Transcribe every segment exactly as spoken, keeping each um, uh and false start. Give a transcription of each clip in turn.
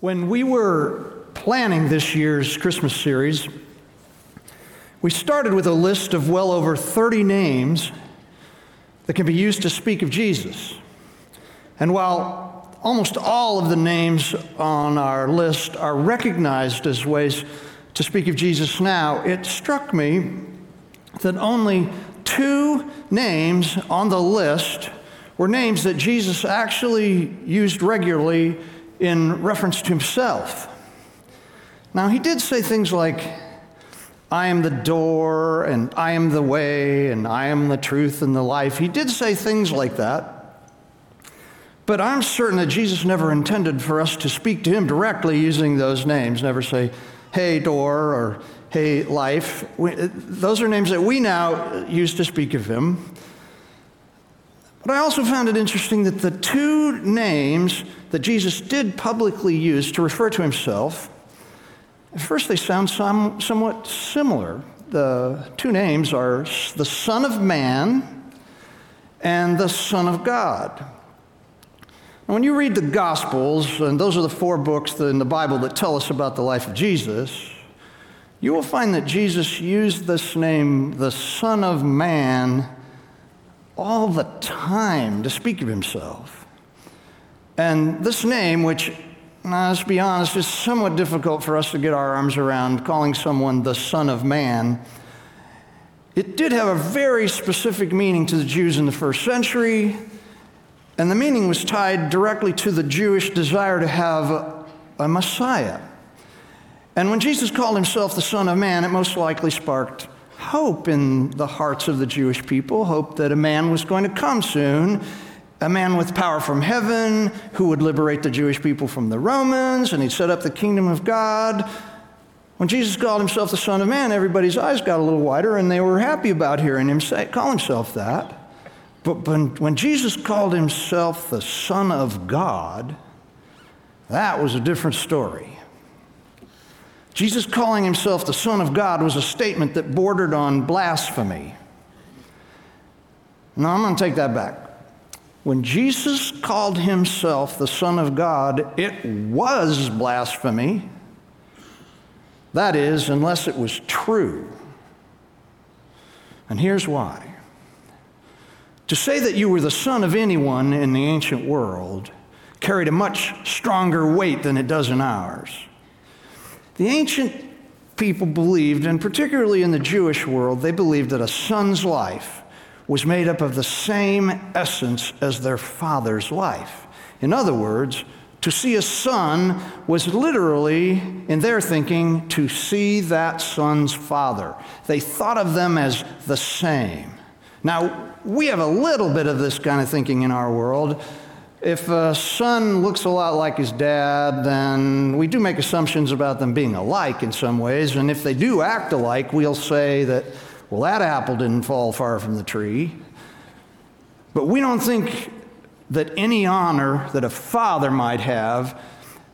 When we were planning this year's Christmas series, we started with a list of well over thirty names that can be used to speak of Jesus. And while almost all of the names on our list are recognized as ways to speak of Jesus now, it struck me that only two names on the list were names that Jesus actually used regularly in reference to himself. Now, he did say things like, I am the door, and I am the way, and I am the truth and the life. He did say things like that. But I'm certain that Jesus never intended for us to speak to him directly using those names. Never say, hey, door, or hey, life. We, those are names that we now use to speak of him. But I also found it interesting that the two names that Jesus did publicly use to refer to himself, at first, they sound some, somewhat similar. The two names are the Son of Man and the Son of God. And when you read the Gospels, and those are the four books in the Bible that tell us about the life of Jesus, you will find that Jesus used this name, the Son of Man, all the time to speak of himself. And this name, which, now, let's be honest, it's somewhat difficult for us to get our arms around, calling someone the Son of Man. It did have a very specific meaning to the Jews in the first century, and the meaning was tied directly to the Jewish desire to have a, a Messiah. And when Jesus called himself the Son of Man, it most likely sparked hope in the hearts of the Jewish people, hope that a man was going to come soon, a man with power from heaven who would liberate the Jewish people from the Romans, and he'd set up the kingdom of God. When Jesus called himself the Son of Man, everybody's eyes got a little wider, and they were happy about hearing him say, call himself that. But when, when Jesus called himself the Son of God, that was a different story. Jesus calling himself the Son of God was a statement that bordered on blasphemy. Now, I'm going to take that back. When Jesus called himself the Son of God, it was blasphemy. That is, unless it was true. And here's why. To say that you were the son of anyone in the ancient world carried a much stronger weight than it does in ours. The ancient people believed, and particularly in the Jewish world, they believed that a son's life was made up of the same essence as their father's life. In other words, to see a son was literally, in their thinking, to see that son's father. They thought of them as the same. Now, we have a little bit of this kind of thinking in our world. If a son looks a lot like his dad, then we do make assumptions about them being alike in some ways, and if they do act alike, we'll say that, well, that apple didn't fall far from the tree. But we don't think that any honor that a father might have,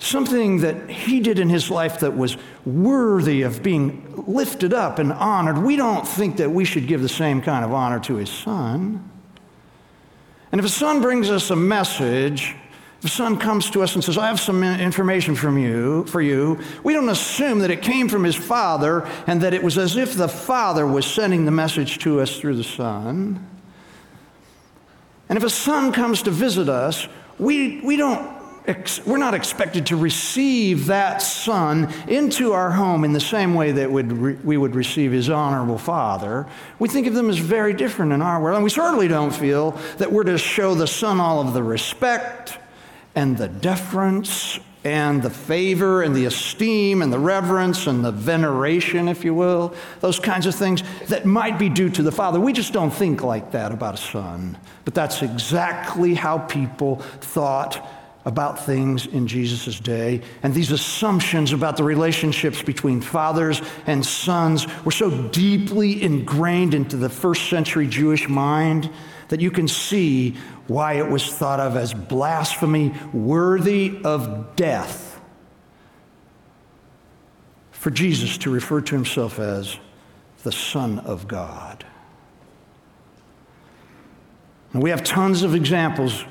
something that he did in his life that was worthy of being lifted up and honored, we don't think that we should give the same kind of honor to his son. And if a son brings us a message, if a son comes to us and says, I have some information from you, for you, we don't assume that it came from his father and that it was as if the father was sending the message to us through the son. And if a son comes to visit us, we, we don't, ex- we're not expected to receive that son into our home in the same way that would re- we would receive his honorable father. We think of them as very different in our world, and we certainly don't feel that we're to show the son all of the respect and the deference and the favor and the esteem and the reverence and the veneration, if you will, those kinds of things that might be due to the father. We just don't think like that about a son. But that's exactly how people thought about things in Jesus' day. And these assumptions about the relationships between fathers and sons were so deeply ingrained into the first century Jewish mind that you can see why it was thought of as blasphemy worthy of death for Jesus to refer to himself as the Son of God. And we have tons of examples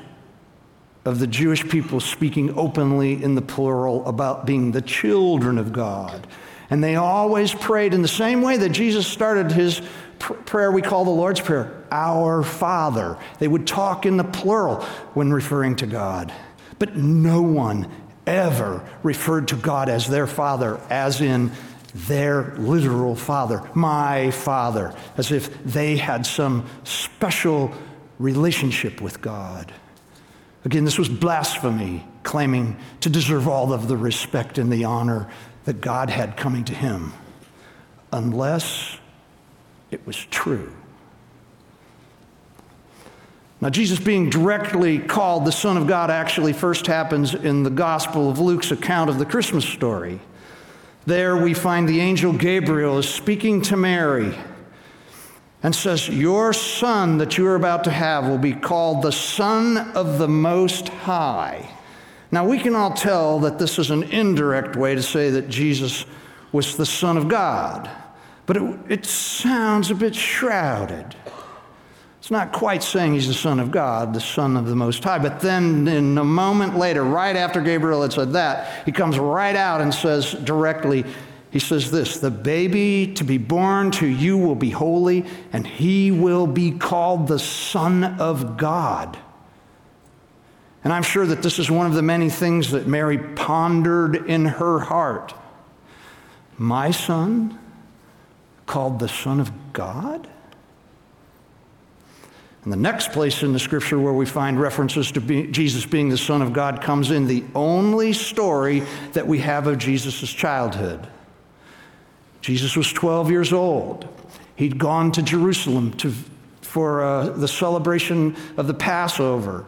of the Jewish people speaking openly in the plural about being the children of God. And they always prayed in the same way that Jesus started his pr- prayer we call the Lord's Prayer, Our Father. They would talk in the plural when referring to God. But no one ever referred to God as their Father, as in their literal Father, my Father, as if they had some special relationship with God. Again, this was blasphemy, claiming to deserve all of the respect and the honor that God had coming to him, unless it was true. Now, Jesus being directly called the Son of God actually first happens in the Gospel of Luke's account of the Christmas story. There we find the angel Gabriel is speaking to Mary and says, your son that you are about to have will be called the Son of the Most High. Now, we can all tell that this is an indirect way to say that Jesus was the Son of God, but it, it sounds a bit shrouded. It's not quite saying he's the Son of God, the Son of the Most High, but then in a moment later, right after Gabriel had said that, he comes right out and says directly, he says this, the baby to be born to you will be holy, and he will be called the Son of God. And I'm sure that this is one of the many things that Mary pondered in her heart. My son called the Son of God? And the next place in the scripture where we find references to be, Jesus being the Son of God comes in the only story that we have of Jesus' childhood. Jesus was twelve years old. He'd gone to Jerusalem to, for uh, the celebration of the Passover.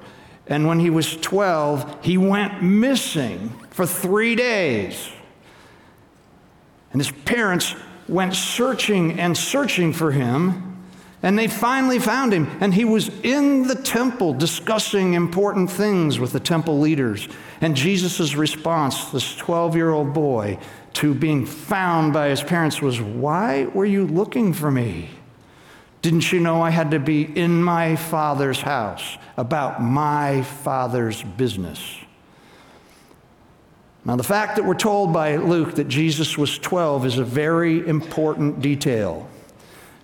And when he was twelve, he went missing for three days. And his parents went searching and searching for him. And they finally found him, and he was in the temple discussing important things with the temple leaders. And Jesus' response, this twelve-year-old boy, to being found by his parents was, why were you looking for me? Didn't you know I had to be in my Father's house, about my Father's business? Now, the fact that we're told by Luke that Jesus was twelve is a very important detail.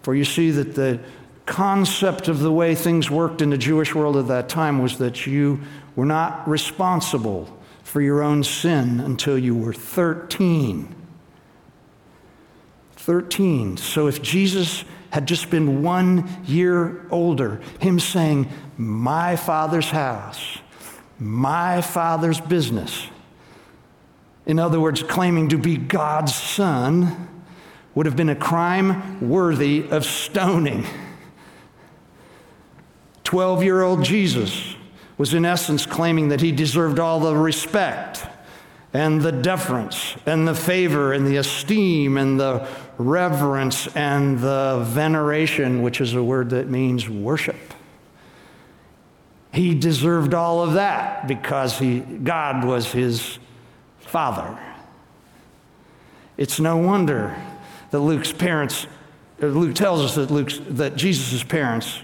For you see that the concept of the way things worked in the Jewish world at that time was that you were not responsible for your own sin until you were thirteen. thirteen. So if Jesus had just been one year older, him saying, my Father's house, my Father's business, in other words, claiming to be God's son, would have been a crime worthy of stoning. twelve-year-old Jesus was in essence claiming that he deserved all the respect and the deference and the favor and the esteem and the reverence and the veneration, which is a word that means worship. He deserved all of that because he, God was his Father. It's no wonder that Luke's parents, Luke tells us that Luke's, that Jesus' parents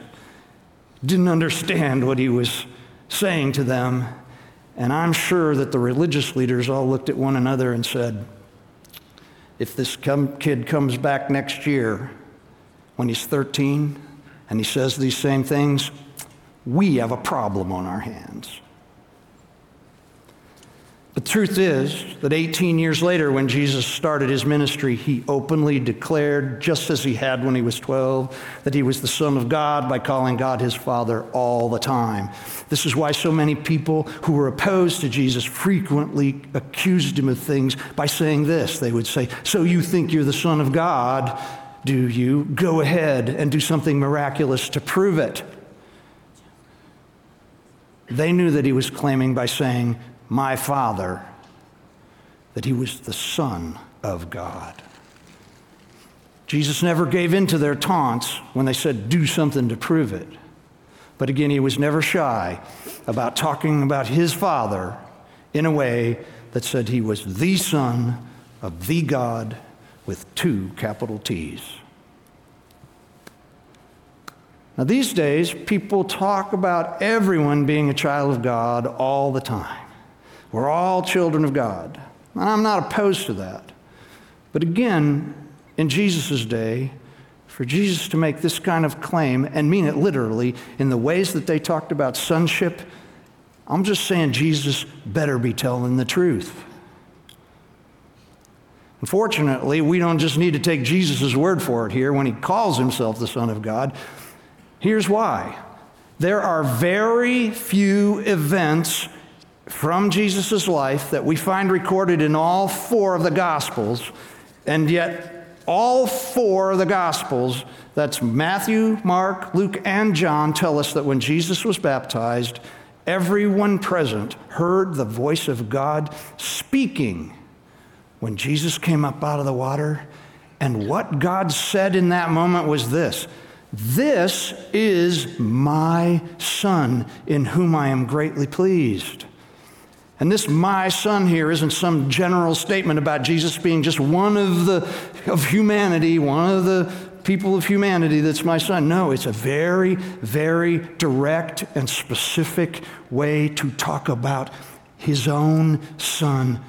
didn't understand what he was saying to them. And I'm sure that the religious leaders all looked at one another and said, if this come, kid comes back next year when he's thirteen and he says these same things, we have a problem on our hands. The truth is that eighteen years later, when Jesus started his ministry, he openly declared, just as he had when he was twelve, that he was the Son of God by calling God his Father all the time. This is why so many people who were opposed to Jesus frequently accused him of things by saying this. They would say, so you think you're the Son of God, do you? Go ahead and do something miraculous to prove it. They knew that he was claiming by saying, my Father, that he was the Son of God. Jesus never gave in to their taunts when they said, do something to prove it. But again, he was never shy about talking about his Father in a way that said he was the Son of the God with two capital T's. Now, these days, people talk about everyone being a child of God all the time. We're all children of God. And I'm not opposed to that. But again, in Jesus' day, for Jesus to make this kind of claim and mean it literally in the ways that they talked about sonship, I'm just saying Jesus better be telling the truth. Unfortunately, we don't just need to take Jesus' word for it here when he calls himself the Son of God. Here's why. There are very few events from Jesus' life that we find recorded in all four of the Gospels, and yet all four of the Gospels, that's Matthew, Mark, Luke, and John, tell us that when Jesus was baptized, everyone present heard the voice of God speaking when Jesus came up out of the water. And what God said in that moment was this: "This is my Son in whom I am greatly pleased." And this "my Son" here isn't some general statement about Jesus being just one of the of humanity, one of the people of humanity that's my son. No, it's a very, very direct and specific way to talk about his own Son.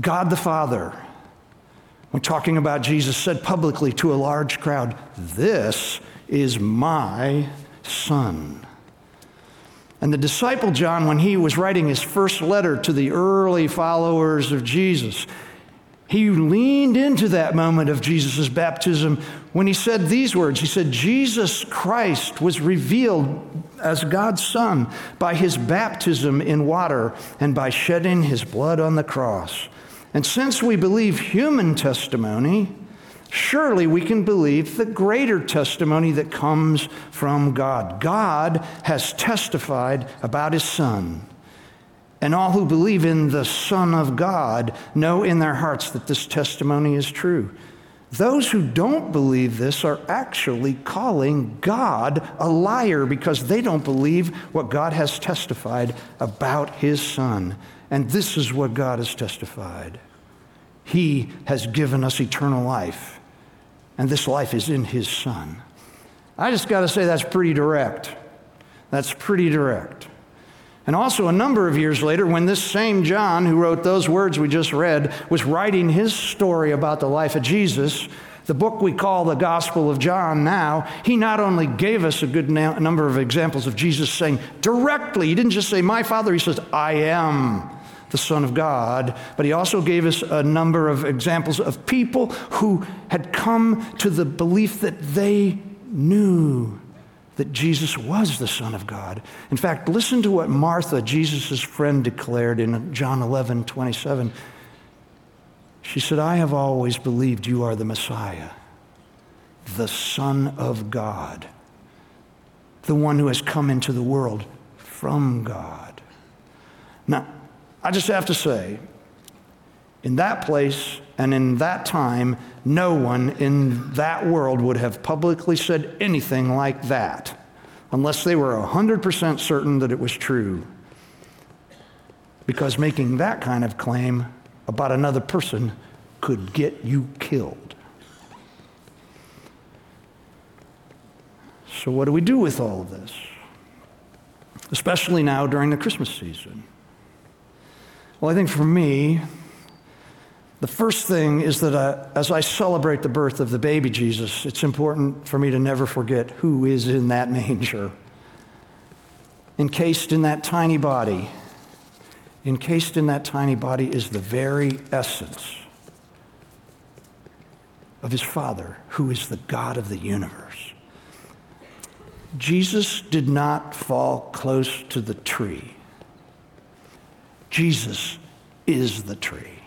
God the Father, when talking about Jesus, said publicly to a large crowd, "This is my Son." And the disciple John, when he was writing his first letter to the early followers of Jesus, he leaned into that moment of Jesus' baptism when he said these words. He said, "Jesus Christ was revealed as God's Son by his baptism in water and by shedding his blood on the cross. And since we believe human testimony, surely we can believe the greater testimony that comes from God. God has testified about his Son. And all who believe in the Son of God know in their hearts that this testimony is true. Those who don't believe this are actually calling God a liar because they don't believe what God has testified about his Son. And this is what God has testified. He has given us eternal life, and this life is in his Son." I just got to say that's pretty direct. That's pretty direct. And also, a number of years later, when this same John who wrote those words we just read was writing his story about the life of Jesus, the book we call the Gospel of John now, he not only gave us a good na- number of examples of Jesus saying directly, he didn't just say, "My Father," he says, "I am the Son of God," but he also gave us a number of examples of people who had come to the belief that they knew that Jesus was the Son of God. In fact, listen to what Martha, Jesus' friend, declared in John eleven twenty-seven. She said, "I have always believed you are the Messiah, the Son of God, the one who has come into the world from God." Now, I just have to say, in that place and in that time, no one in that world would have publicly said anything like that unless they were one hundred percent certain that it was true. Because making that kind of claim about another person could get you killed. So what do we do with all of this? Especially now during the Christmas season. Well, I think for me, the first thing is that I, as I celebrate the birth of the baby Jesus, it's important for me to never forget who is in that manger, encased in that tiny body. Encased in that tiny body is the very essence of his Father, who is the God of the universe. Jesus did not fall close to the tree. Jesus is the tree.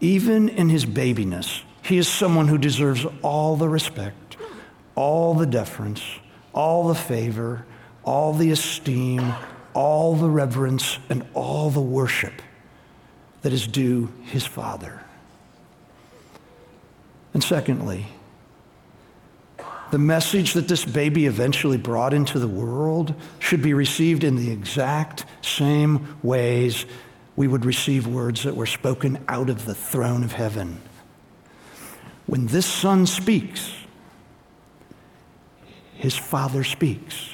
Even in his babyness, he is someone who deserves all the respect, all the deference, all the favor, all the esteem, all the reverence, and all the worship that is due his Father. And secondly, the message that this baby eventually brought into the world should be received in the exact same ways we would receive words that were spoken out of the throne of heaven. When this Son speaks, his Father speaks.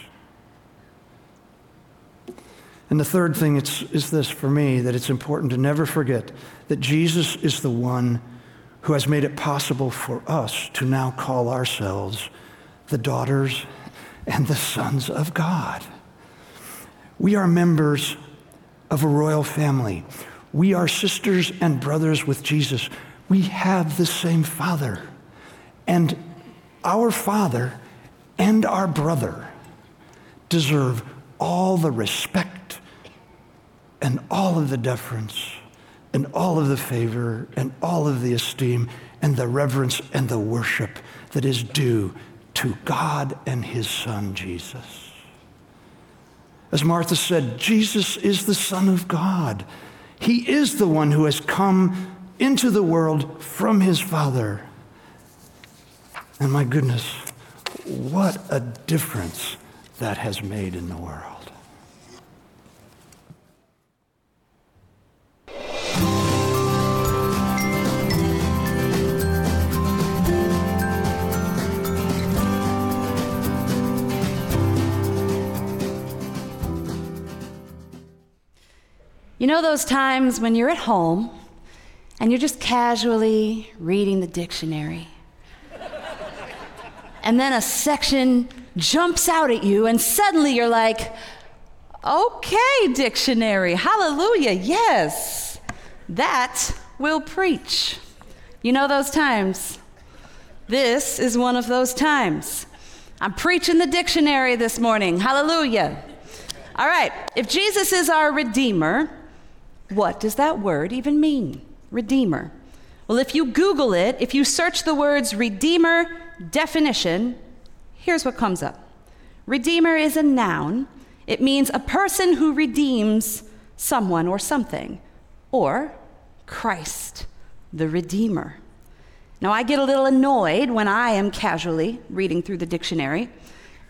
And the third thing it's, is this for me, that it's important to never forget that Jesus is the one who has made it possible for us to now call ourselves the daughters and the sons of God. We are members of a royal family. We are sisters and brothers with Jesus. We have the same Father. And our Father and our brother deserve all the respect and all of the deference and all of the favor and all of the esteem and the reverence and the worship that is due to God and his Son, Jesus. As Martha said, Jesus is the Son of God. He is the one who has come into the world from his Father. And my goodness, what a difference that has made in the world. You know those times when you're at home and you're just casually reading the dictionary, and then a section jumps out at you, and suddenly you're like, okay, dictionary, hallelujah, yes, that will preach. You know those times? This is one of those times. I'm preaching the dictionary this morning, hallelujah. All right, if Jesus is our Redeemer, what does that word even mean, Redeemer? Well, if you Google it, if you search the words Redeemer definition, here's what comes up. Redeemer is a noun. It means a person who redeems someone or something, or Christ, the Redeemer. Now, I get a little annoyed when I am casually reading through the dictionary,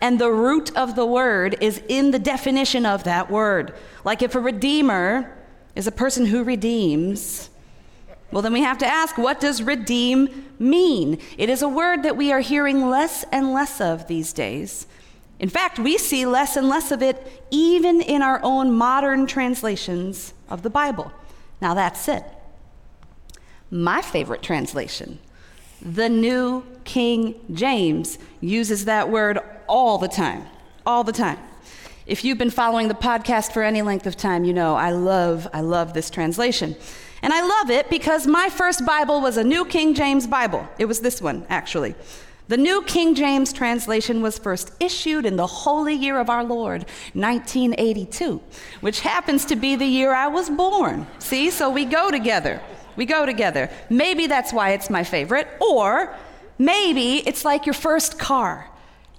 and the root of the word is in the definition of that word. Like if a redeemer is a person who redeems, well, then we have to ask, what does redeem mean? It is a word that we are hearing less and less of these days. In fact, we see less and less of it even in our own modern translations of the Bible. Now, that's it. My favorite translation, the New King James, uses that word all the time, all the time. If you've been following the podcast for any length of time, you know I love, I love this translation. And I love it because my first Bible was a New King James Bible. It was this one, actually. The New King James translation was first issued in the holy year of our Lord, nineteen eighty-two, which happens to be the year I was born. See, so we go together. We go together. Maybe that's why it's my favorite, or maybe it's like your first car.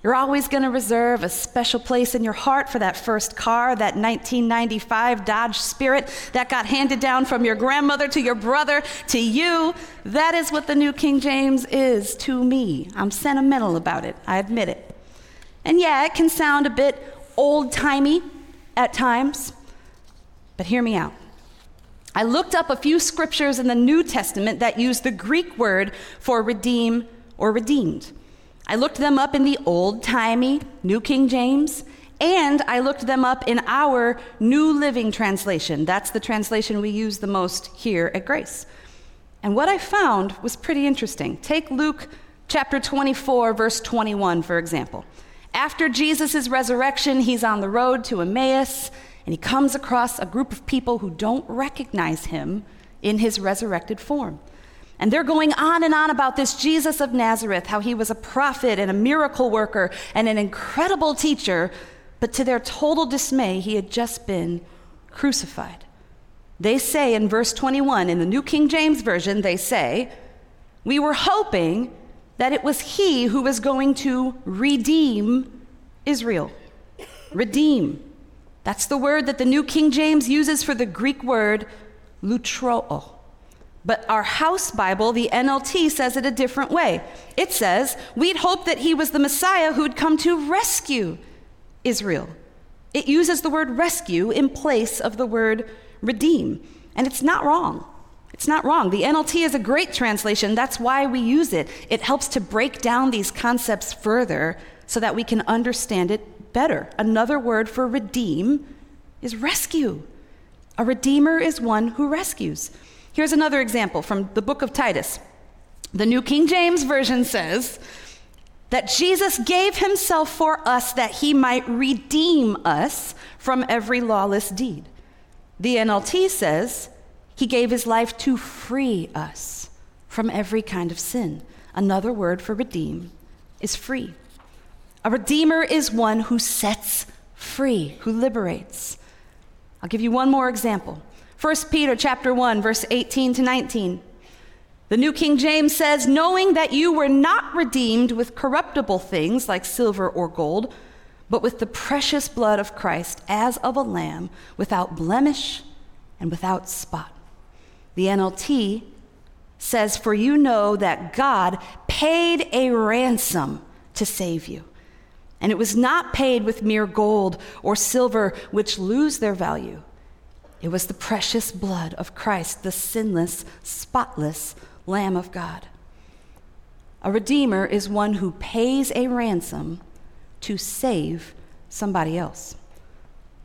You're always going to reserve a special place in your heart for that first car, that nineteen ninety-five Dodge Spirit that got handed down from your grandmother to your brother to you. That is what the New King James is to me. I'm sentimental about it. I admit it. And yeah, it can sound a bit old-timey at times, but hear me out. I looked up a few scriptures in the New Testament that use the Greek word for redeem or redeemed. I looked them up in the old-timey New King James, and I looked them up in our New Living Translation. That's the translation we use the most here at Grace. And what I found was pretty interesting. Take Luke chapter twenty-four, verse twenty-one, for example. After Jesus' resurrection, he's on the road to Emmaus, and he comes across a group of people who don't recognize him in his resurrected form. And they're going on and on about this Jesus of Nazareth, how he was a prophet and a miracle worker and an incredible teacher, but to their total dismay, he had just been crucified. They say in verse twenty-one, in the New King James Version, they say, "We were hoping that it was he who was going to redeem Israel." Redeem. That's the word that the New King James uses for the Greek word lutroo. But our house Bible, the N L T, says it a different way. It says, we'd hoped that he was the Messiah who'd come to rescue Israel. It uses the word rescue in place of the word redeem. And it's not wrong. It's not wrong. The N L T is a great translation. That's why we use it. It helps to break down these concepts further so that we can understand it better. Another word for redeem is rescue. A redeemer is one who rescues. Here's another example from the book of Titus. The New King James Version says that Jesus gave himself for us that he might redeem us from every lawless deed. The N L T says he gave his life to free us from every kind of sin. Another word for redeem is free. A redeemer is one who sets free, who liberates. I'll give you one more example. First Peter chapter one, verse eighteen to nineteen. The New King James says, knowing that you were not redeemed with corruptible things like silver or gold, but with the precious blood of Christ as of a lamb, without blemish and without spot. The N L T says, for you know that God paid a ransom to save you, and it was not paid with mere gold or silver, which lose their value. It was the precious blood of Christ, the sinless, spotless Lamb of God. A redeemer is one who pays a ransom to save somebody else.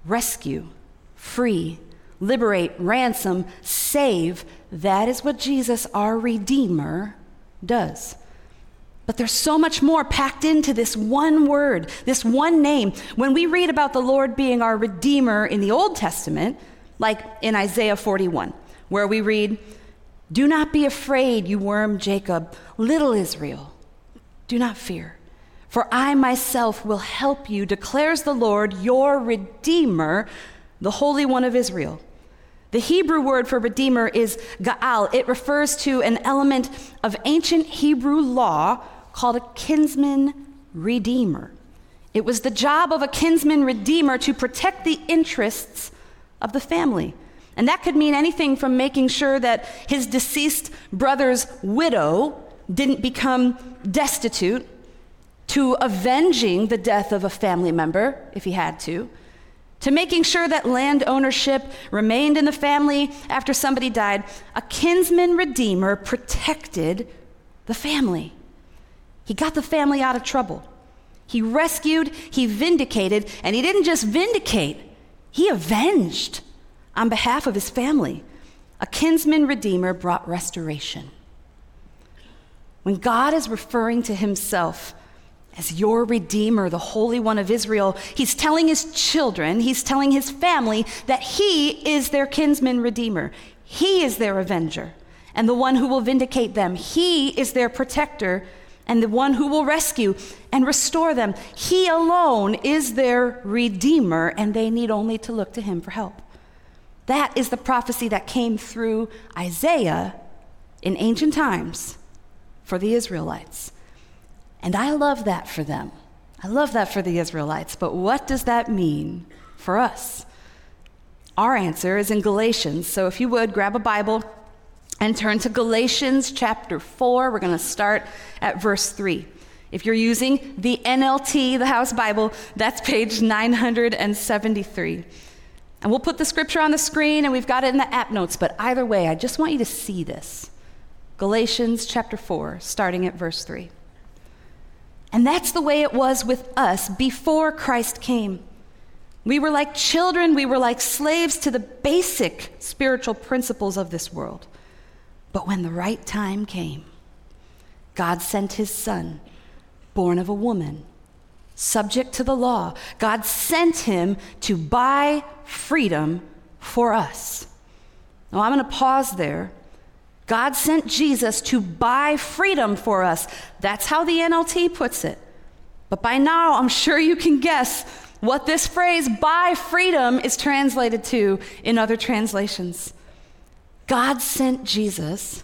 Rescue, free, liberate, ransom, save. That is what Jesus, our Redeemer, does. But there's so much more packed into this one word, this one name. When we read about the Lord being our Redeemer in the Old Testament, like in Isaiah forty-one, where we read, do not be afraid, you worm Jacob, little Israel, do not fear. For I myself will help you, declares the Lord, your Redeemer, the Holy One of Israel. The Hebrew word for Redeemer is ga'al. It refers to an element of ancient Hebrew law called a kinsman redeemer. It was the job of a kinsman redeemer to protect the interests of the family. And that could mean anything from making sure that his deceased brother's widow didn't become destitute, to avenging the death of a family member, if he had to, to making sure that land ownership remained in the family after somebody died. A kinsman redeemer protected the family. He got the family out of trouble. He rescued, he vindicated, and he didn't just vindicate, he avenged on behalf of his family. A kinsman redeemer brought restoration. When God is referring to himself as your Redeemer, the Holy One of Israel, he's telling his children, he's telling his family that he is their kinsman redeemer. He is their avenger and the one who will vindicate them. He is their protector and the one who will rescue and restore them. He alone is their Redeemer, and they need only to look to him for help. That is the prophecy that came through Isaiah in ancient times for the Israelites. And I love that for them. I love that for the Israelites, but what does that mean for us? Our answer is in Galatians, so if you would, grab a Bible and turn to Galatians chapter four. We're gonna start at verse three. If you're using the N L T, the House Bible, that's page nine seventy-three. And we'll put the scripture on the screen and we've got it in the app notes, but either way, I just want you to see this. Galatians chapter four, starting at verse three. And that's the way it was with us before Christ came. We were like children, we were like slaves to the basic spiritual principles of this world. But when the right time came, God sent his son, born of a woman, subject to the law. God sent him to buy freedom for us. Now I'm gonna pause there. God sent Jesus to buy freedom for us. That's how the N L T puts it. But by now, I'm sure you can guess what this phrase, buy freedom, is translated to in other translations. God sent Jesus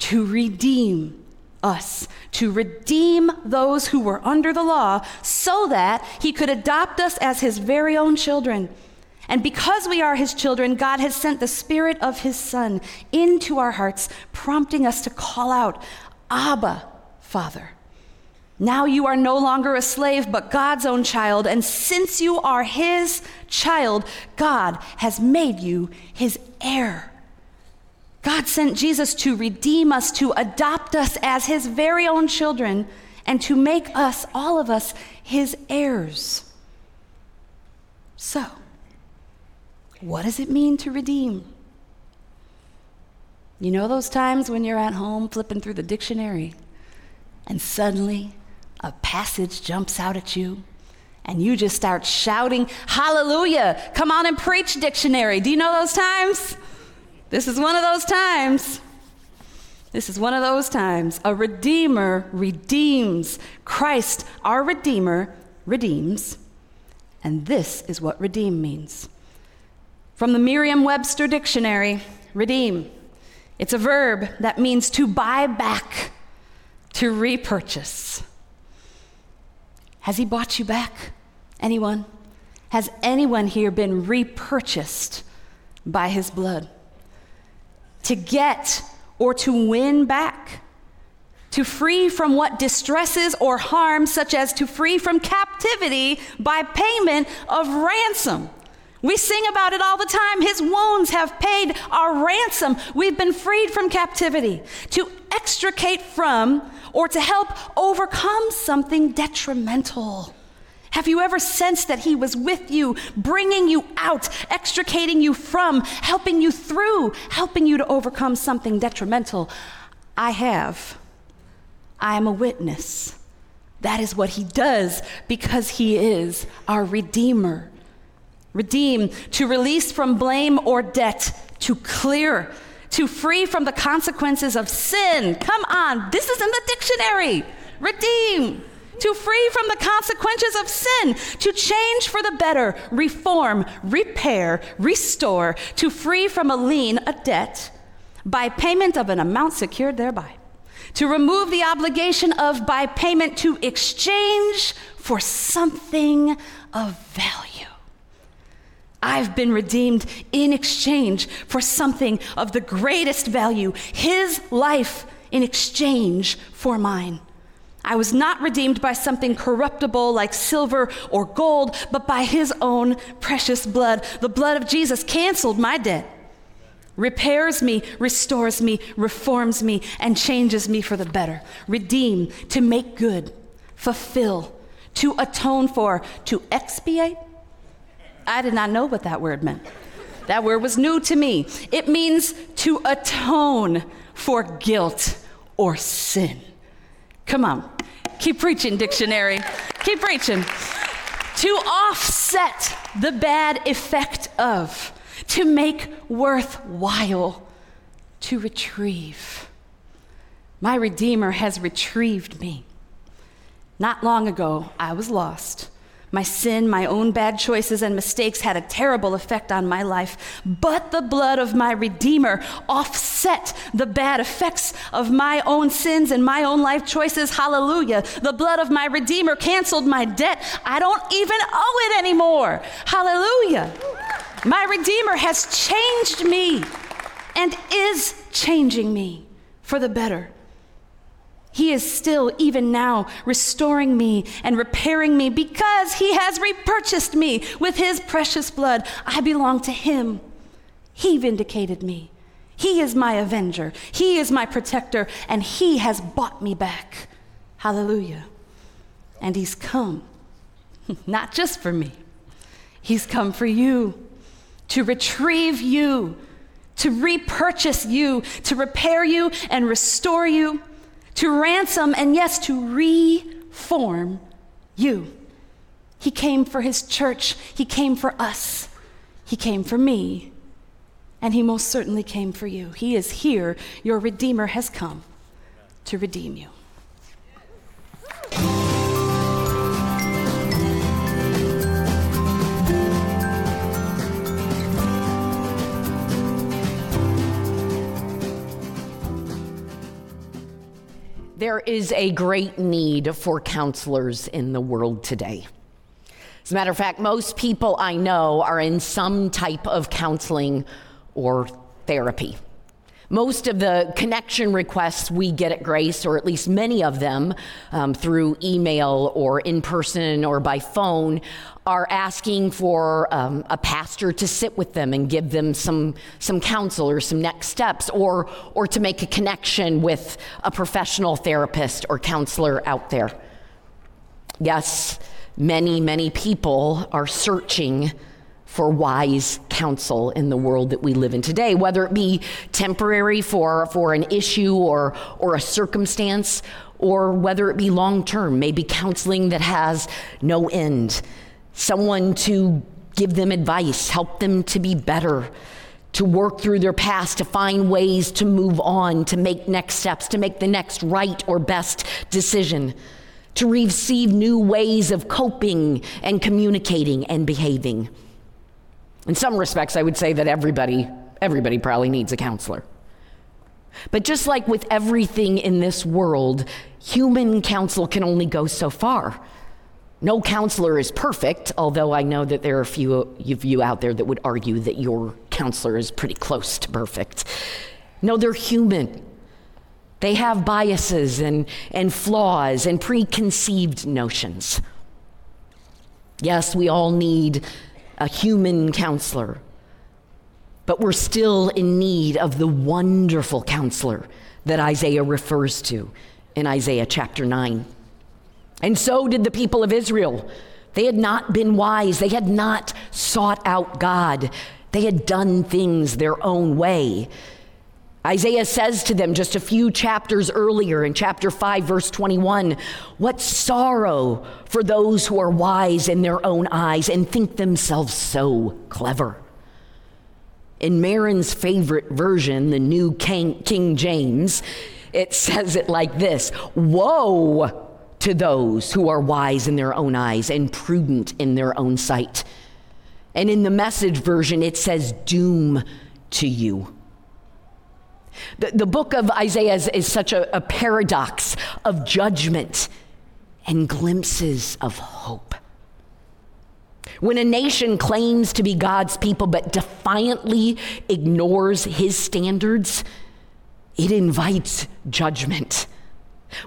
to redeem us, to redeem those who were under the law so that he could adopt us as his very own children. And because we are his children, God has sent the Spirit of his Son into our hearts, prompting us to call out, Abba, Father. Now you are no longer a slave, but God's own child. And since you are his child, God has made you his heir. God sent Jesus to redeem us, to adopt us as his very own children, and to make us, all of us, his heirs. So, what does it mean to redeem? You know those times when you're at home flipping through the dictionary and suddenly a passage jumps out at you and you just start shouting, hallelujah, come on and preach, dictionary. Do you know those times? This is one of those times. This is one of those times. A redeemer redeems. Christ, our redeemer, redeems. And this is what redeem means. From the Merriam-Webster dictionary, redeem. It's a verb that means to buy back, to repurchase. Has he bought you back? Anyone? Has anyone here been repurchased by his blood? To get or to win back, to free from what distresses or harms, such as to free from captivity by payment of ransom. We sing about it all the time. His wounds have paid our ransom. We've been freed from captivity. To extricate from or to help overcome something detrimental. Have you ever sensed that he was with you, bringing you out, extricating you from, helping you through, helping you to overcome something detrimental? I have. I am a witness. That is what he does because he is our Redeemer. Redeem, to release from blame or debt, to clear, to free from the consequences of sin. Come on, this is in the dictionary. Redeem. To free from the consequences of sin, to change for the better, reform, repair, restore, to free from a lien, a debt, by payment of an amount secured thereby, to remove the obligation of by payment, to exchange for something of value. I've been redeemed in exchange for something of the greatest value, his life in exchange for mine. I was not redeemed by something corruptible like silver or gold, but by his own precious blood. The blood of Jesus canceled my debt, repairs me, restores me, reforms me, and changes me for the better. Redeem, to make good, fulfill, to atone for, to expiate. I did not know what that word meant. That word was new to me. It means to atone for guilt or sin. Come on, keep preaching, dictionary. Keep preaching. To offset the bad effect of, to make worthwhile, to retrieve. My Redeemer has retrieved me. Not long ago, I was lost. My sin, my own bad choices and mistakes had a terrible effect on my life, but the blood of my Redeemer offset the bad effects of my own sins and my own life choices. Hallelujah. The blood of my Redeemer canceled my debt. I don't even owe it anymore. Hallelujah. My Redeemer has changed me and is changing me for the better. He is still, even now, restoring me and repairing me because he has repurchased me with his precious blood. I belong to him. He vindicated me. He is my avenger. He is my protector, and he has bought me back. Hallelujah. And he's come, not just for me. He's come for you, to retrieve you, to repurchase you, to repair you and restore you, to ransom, and yes, to reform you. He came for his church. He came for us. He came for me. And he most certainly came for you. He is here. Your Redeemer has come to redeem you. There is a great need for counselors in the world today. As a matter of fact, most people I know are in some type of counseling or therapy. Most of the connection requests we get at Grace, or at least many of them, um, through email or in person or by phone, are asking for um, a pastor to sit with them and give them some some counsel or some next steps, or or to make a connection with a professional therapist or counselor out there. Yes, many, many people are searching for wise counsel in the world that we live in today, whether it be temporary for, for an issue or, or a circumstance, or whether it be long-term, maybe counseling that has no end. Someone to give them advice, help them to be better, to work through their past, to find ways to move on, to make next steps, to make the next right or best decision, to receive new ways of coping and communicating and behaving. In some respects, I would say that everybody, everybody probably needs a counselor. But just like with everything in this world, human counsel can only go so far. No counselor is perfect, although I know that there are a few of you out there that would argue that your counselor is pretty close to perfect. No, they're human. They have biases and, and flaws and preconceived notions. Yes, we all need a human counselor, but we're still in need of the wonderful counselor that Isaiah refers to in Isaiah chapter nine. And so did the people of Israel. They had not been wise. They had not sought out God. They had done things their own way. Isaiah says to them just a few chapters earlier in chapter five, verse twenty-one, "What sorrow for those who are wise in their own eyes and think themselves so clever." In Marin's favorite version, the New King, King James, it says it like this, "Woe to those who are wise in their own eyes and prudent in their own sight." And in the Message version, it says, "Doom to you." The, the book of Isaiah is, is such a, a paradox of judgment and glimpses of hope. When a nation claims to be God's people but defiantly ignores his standards, it invites judgment.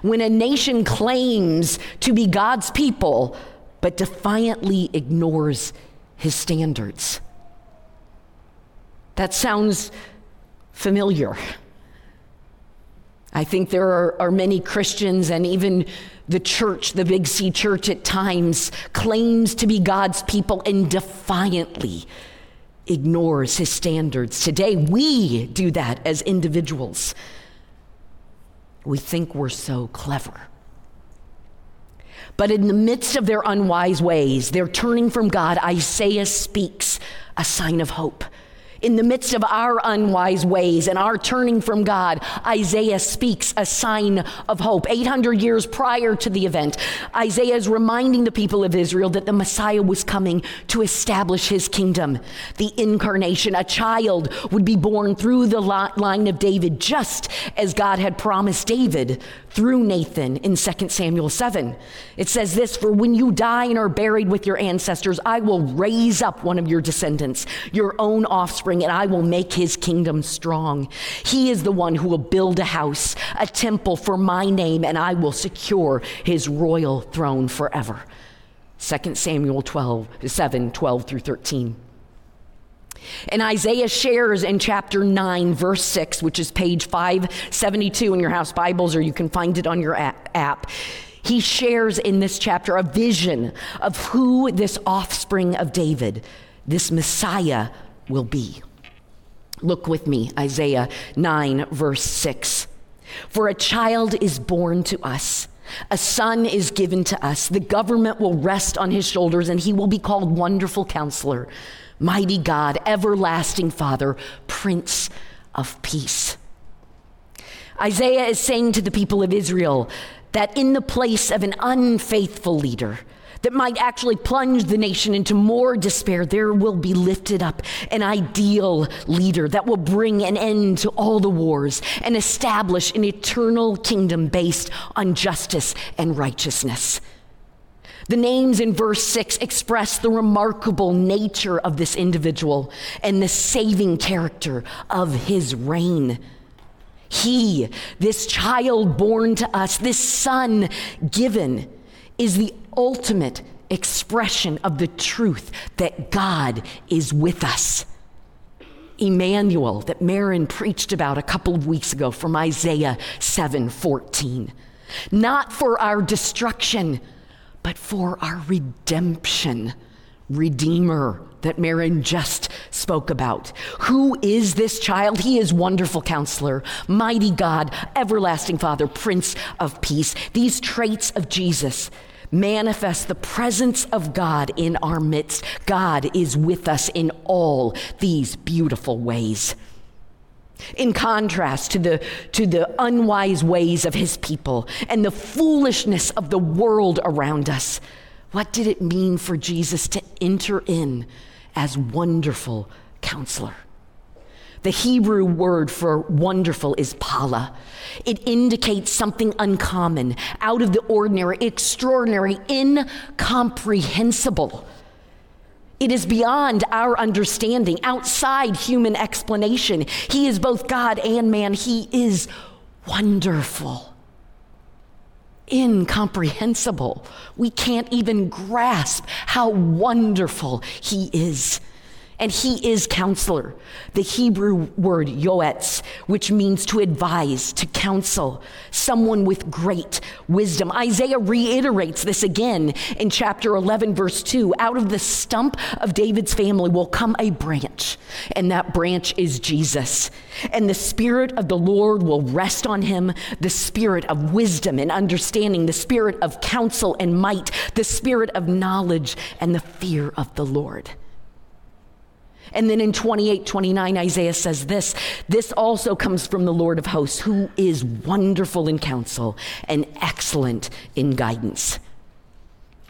When a nation claims to be God's people but defiantly ignores his standards. That sounds familiar. I think there are, are many Christians, and even the church, the Big C Church at times, claims to be God's people and defiantly ignores his standards. Today, we do that as individuals. We think we're so clever. But in the midst of their unwise ways, their turning from God, Isaiah speaks a sign of hope. In the midst of our unwise ways and our turning from God, Isaiah speaks a sign of hope. eight hundred years prior to the event, Isaiah is reminding the people of Israel that the Messiah was coming to establish his kingdom. The incarnation, a child, would be born through the line of David, just as God had promised David through Nathan in Second Samuel seven. It says this, "For when you die and are buried with your ancestors, I will raise up one of your descendants, your own offspring, and I will make his kingdom strong. He is the one who will build a house, a temple for my name, and I will secure his royal throne forever." Second Samuel twelve, seven, twelve through thirteen. And Isaiah shares in chapter nine, verse six, which is page five seventy-two in your house Bibles, or you can find it on your app. He shares in this chapter a vision of who this offspring of David, this Messiah, will be. Look with me, Isaiah nine, verse six. "For a child is born to us, a son is given to us. The government will rest on his shoulders, and he will be called Wonderful Counselor, Mighty God, Everlasting Father, Prince of Peace." Isaiah is saying to the people of Israel that in the place of an unfaithful leader that might actually plunge the nation into more despair, there will be lifted up an ideal leader that will bring an end to all the wars and establish an eternal kingdom based on justice and righteousness. The names in verse six express the remarkable nature of this individual and the saving character of his reign. He, this child born to us, this son given, is the ultimate expression of the truth that God is with us. Emmanuel, that Marin preached about a couple of weeks ago from Isaiah seven fourteen. Not for our destruction, but for our redemption. Redeemer that Marin just spoke about. Who is this child? He is Wonderful Counselor, Mighty God, Everlasting Father, Prince of Peace. These traits of Jesus manifest the presence of God in our midst. God is with us in all these beautiful ways. In contrast to the to the unwise ways of his people and the foolishness of the world around us, what did it mean for Jesus to enter in as Wonderful Counselor? The Hebrew word for wonderful is pala. It indicates something uncommon, out of the ordinary, extraordinary, incomprehensible. It is beyond our understanding, outside human explanation. He is both God and man. He is wonderful, incomprehensible. We can't even grasp how wonderful he is. And he is counselor. The Hebrew word yoetz, which means to advise, to counsel, someone with great wisdom. Isaiah reiterates this again in chapter eleven, verse two. Out of the stump of David's family will come a branch, and that branch is Jesus. And the Spirit of the Lord will rest on him, the Spirit of wisdom and understanding, the Spirit of counsel and might, the Spirit of knowledge and the fear of the Lord. And then in twenty-eight twenty-nine, Isaiah says this, this also comes from the Lord of hosts, who is wonderful in counsel and excellent in guidance.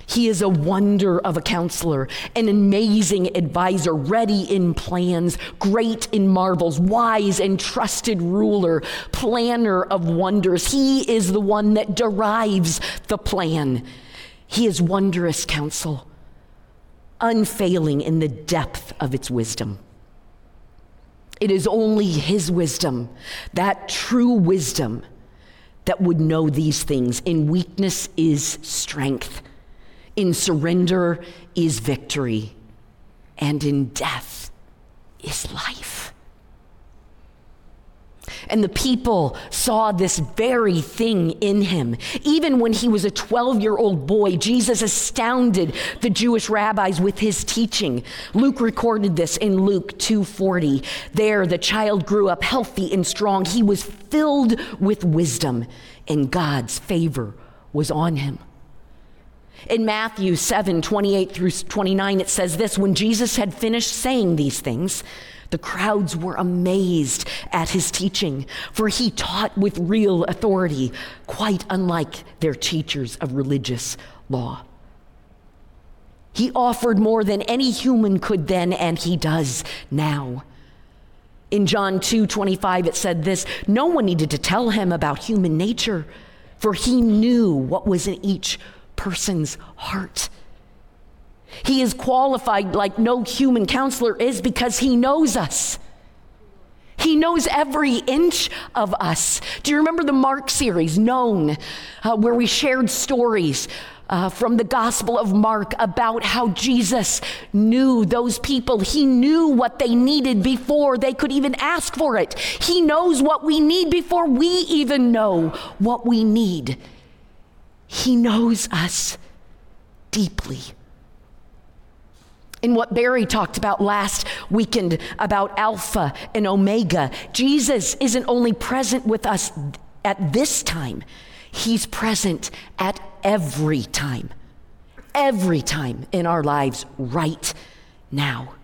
He is a wonder of a counselor, an amazing advisor, ready in plans, great in marvels, wise and trusted ruler, planner of wonders. He is the one that derives the plan. He is wondrous counsel, unfailing in the depth of its wisdom. It is only his wisdom, that true wisdom, that would know these things. In weakness is strength, in surrender is victory, and in death is life. And the people saw this very thing in him. Even when he was a twelve-year-old boy, Jesus astounded the Jewish rabbis with his teaching. Luke recorded this in Luke two forty. There, the child grew up healthy and strong. He was filled with wisdom, and God's favor was on him. In Matthew seven twenty-eight through twenty-nine, it says this, when Jesus had finished saying these things, the crowds were amazed at his teaching, for he taught with real authority, quite unlike their teachers of religious law. He offered more than any human could then, and he does now. In John two twenty-five, it said this, no one needed to tell him about human nature, for he knew what was in each person's heart. He is qualified like no human counselor is because he knows us. He knows every inch of us. Do you remember the Mark series, Known, uh, where we shared stories uh, from the Gospel of Mark about how Jesus knew those people. He knew what they needed before they could even ask for it. He knows what we need before we even know what we need. He knows us deeply. In what Barry talked about last weekend about Alpha and Omega, Jesus isn't only present with us at this time, he's present at every time, every time in our lives right now.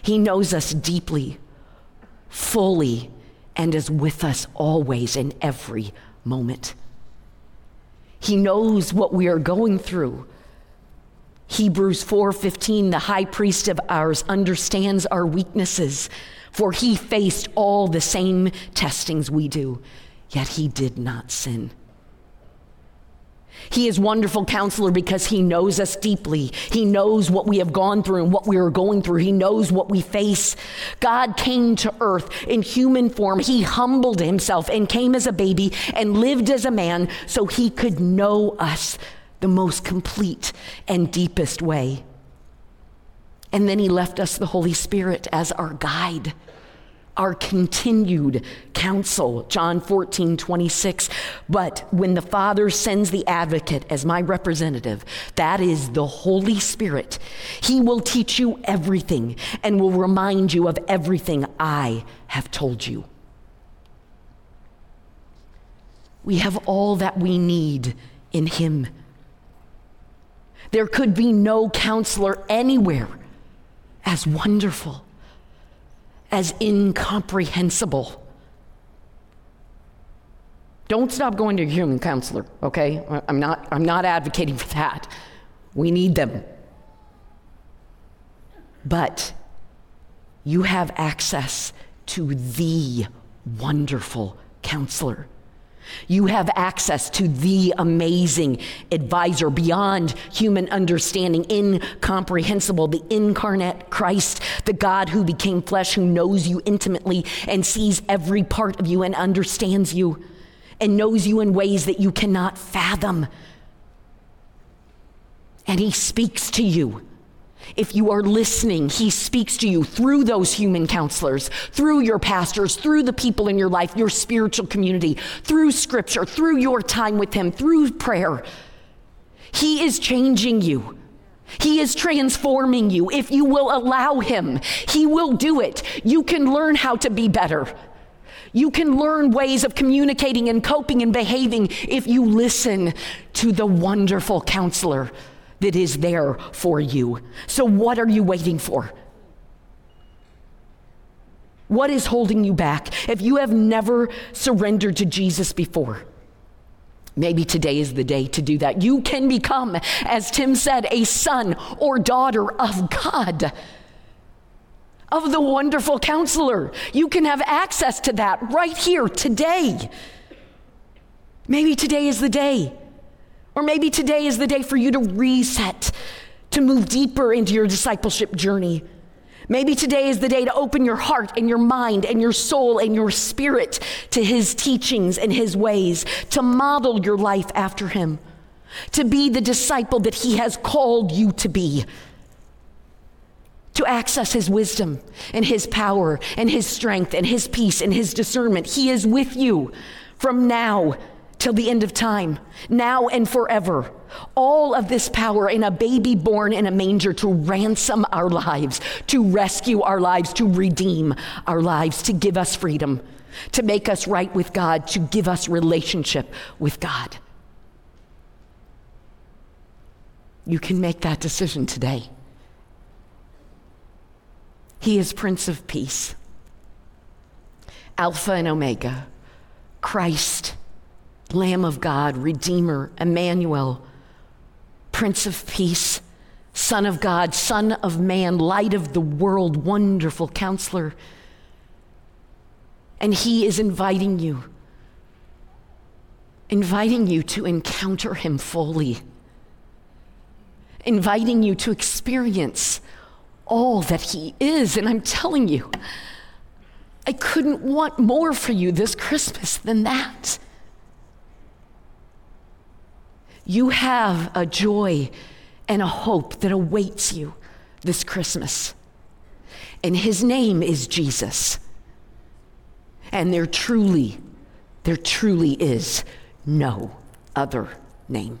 He knows us deeply, fully, and is with us always in every moment. He knows what we are going through. Hebrews four fifteen, the high priest of ours understands our weaknesses, for he faced all the same testings we do, yet he did not sin. He is Wonderful Counselor because he knows us deeply. He knows what we have gone through and what we are going through. He knows what we face. God came to earth in human form. He humbled himself and came as a baby and lived as a man so he could know us the most complete and deepest way. And then he left us the Holy Spirit as our guide, our continued counsel, John fourteen twenty-six. But when the Father sends the advocate as my representative, that is the Holy Spirit, he will teach you everything and will remind you of everything I have told you. We have all that we need in him. There could be no counselor anywhere as wonderful, as incomprehensible. Don't stop going to a human counselor, okay? I'm not, I'm not advocating for that. We need them. But you have access to the Wonderful Counselor. You have access to the amazing advisor beyond human understanding, incomprehensible, the incarnate Christ, the God who became flesh, who knows you intimately and sees every part of you and understands you and knows you in ways that you cannot fathom. And he speaks to you. If you are listening, he speaks to you through those human counselors, through your pastors, through the people in your life, your spiritual community, through scripture, through your time with him, through prayer. He is changing you. He is transforming you. If you will allow him, he will do it. You can learn how to be better. You can learn ways of communicating and coping and behaving if you listen to the Wonderful Counselor that is there for you. So what are you waiting for? What is holding you back? If you have never surrendered to Jesus before, maybe today is the day to do that. You can become, as Tim said, a son or daughter of God, of the Wonderful Counselor. You can have access to that right here today. Maybe today is the day. Or maybe today is the day for you to reset, to move deeper into your discipleship journey. Maybe today is the day to open your heart and your mind and your soul and your spirit to his teachings and his ways, to model your life after him, to be the disciple that he has called you to be, to access his wisdom and his power and his strength and his peace and his discernment. He is with you from now till the end of time, now and forever. All of this power in a baby born in a manger to ransom our lives, to rescue our lives, to redeem our lives, to give us freedom, to make us right with God, to give us relationship with God. You can make that decision today. He is Prince of Peace, Alpha and Omega, Christ, Lamb of God, Redeemer, Emmanuel, Prince of Peace, Son of God, Son of Man, Light of the World, Wonderful Counselor. And he is inviting you, inviting you to encounter him fully, inviting you to experience all that he is. And I'm telling you, I couldn't want more for you this Christmas than that. You have a joy and a hope that awaits you this Christmas. And his name is Jesus. And there truly, there truly is no other name.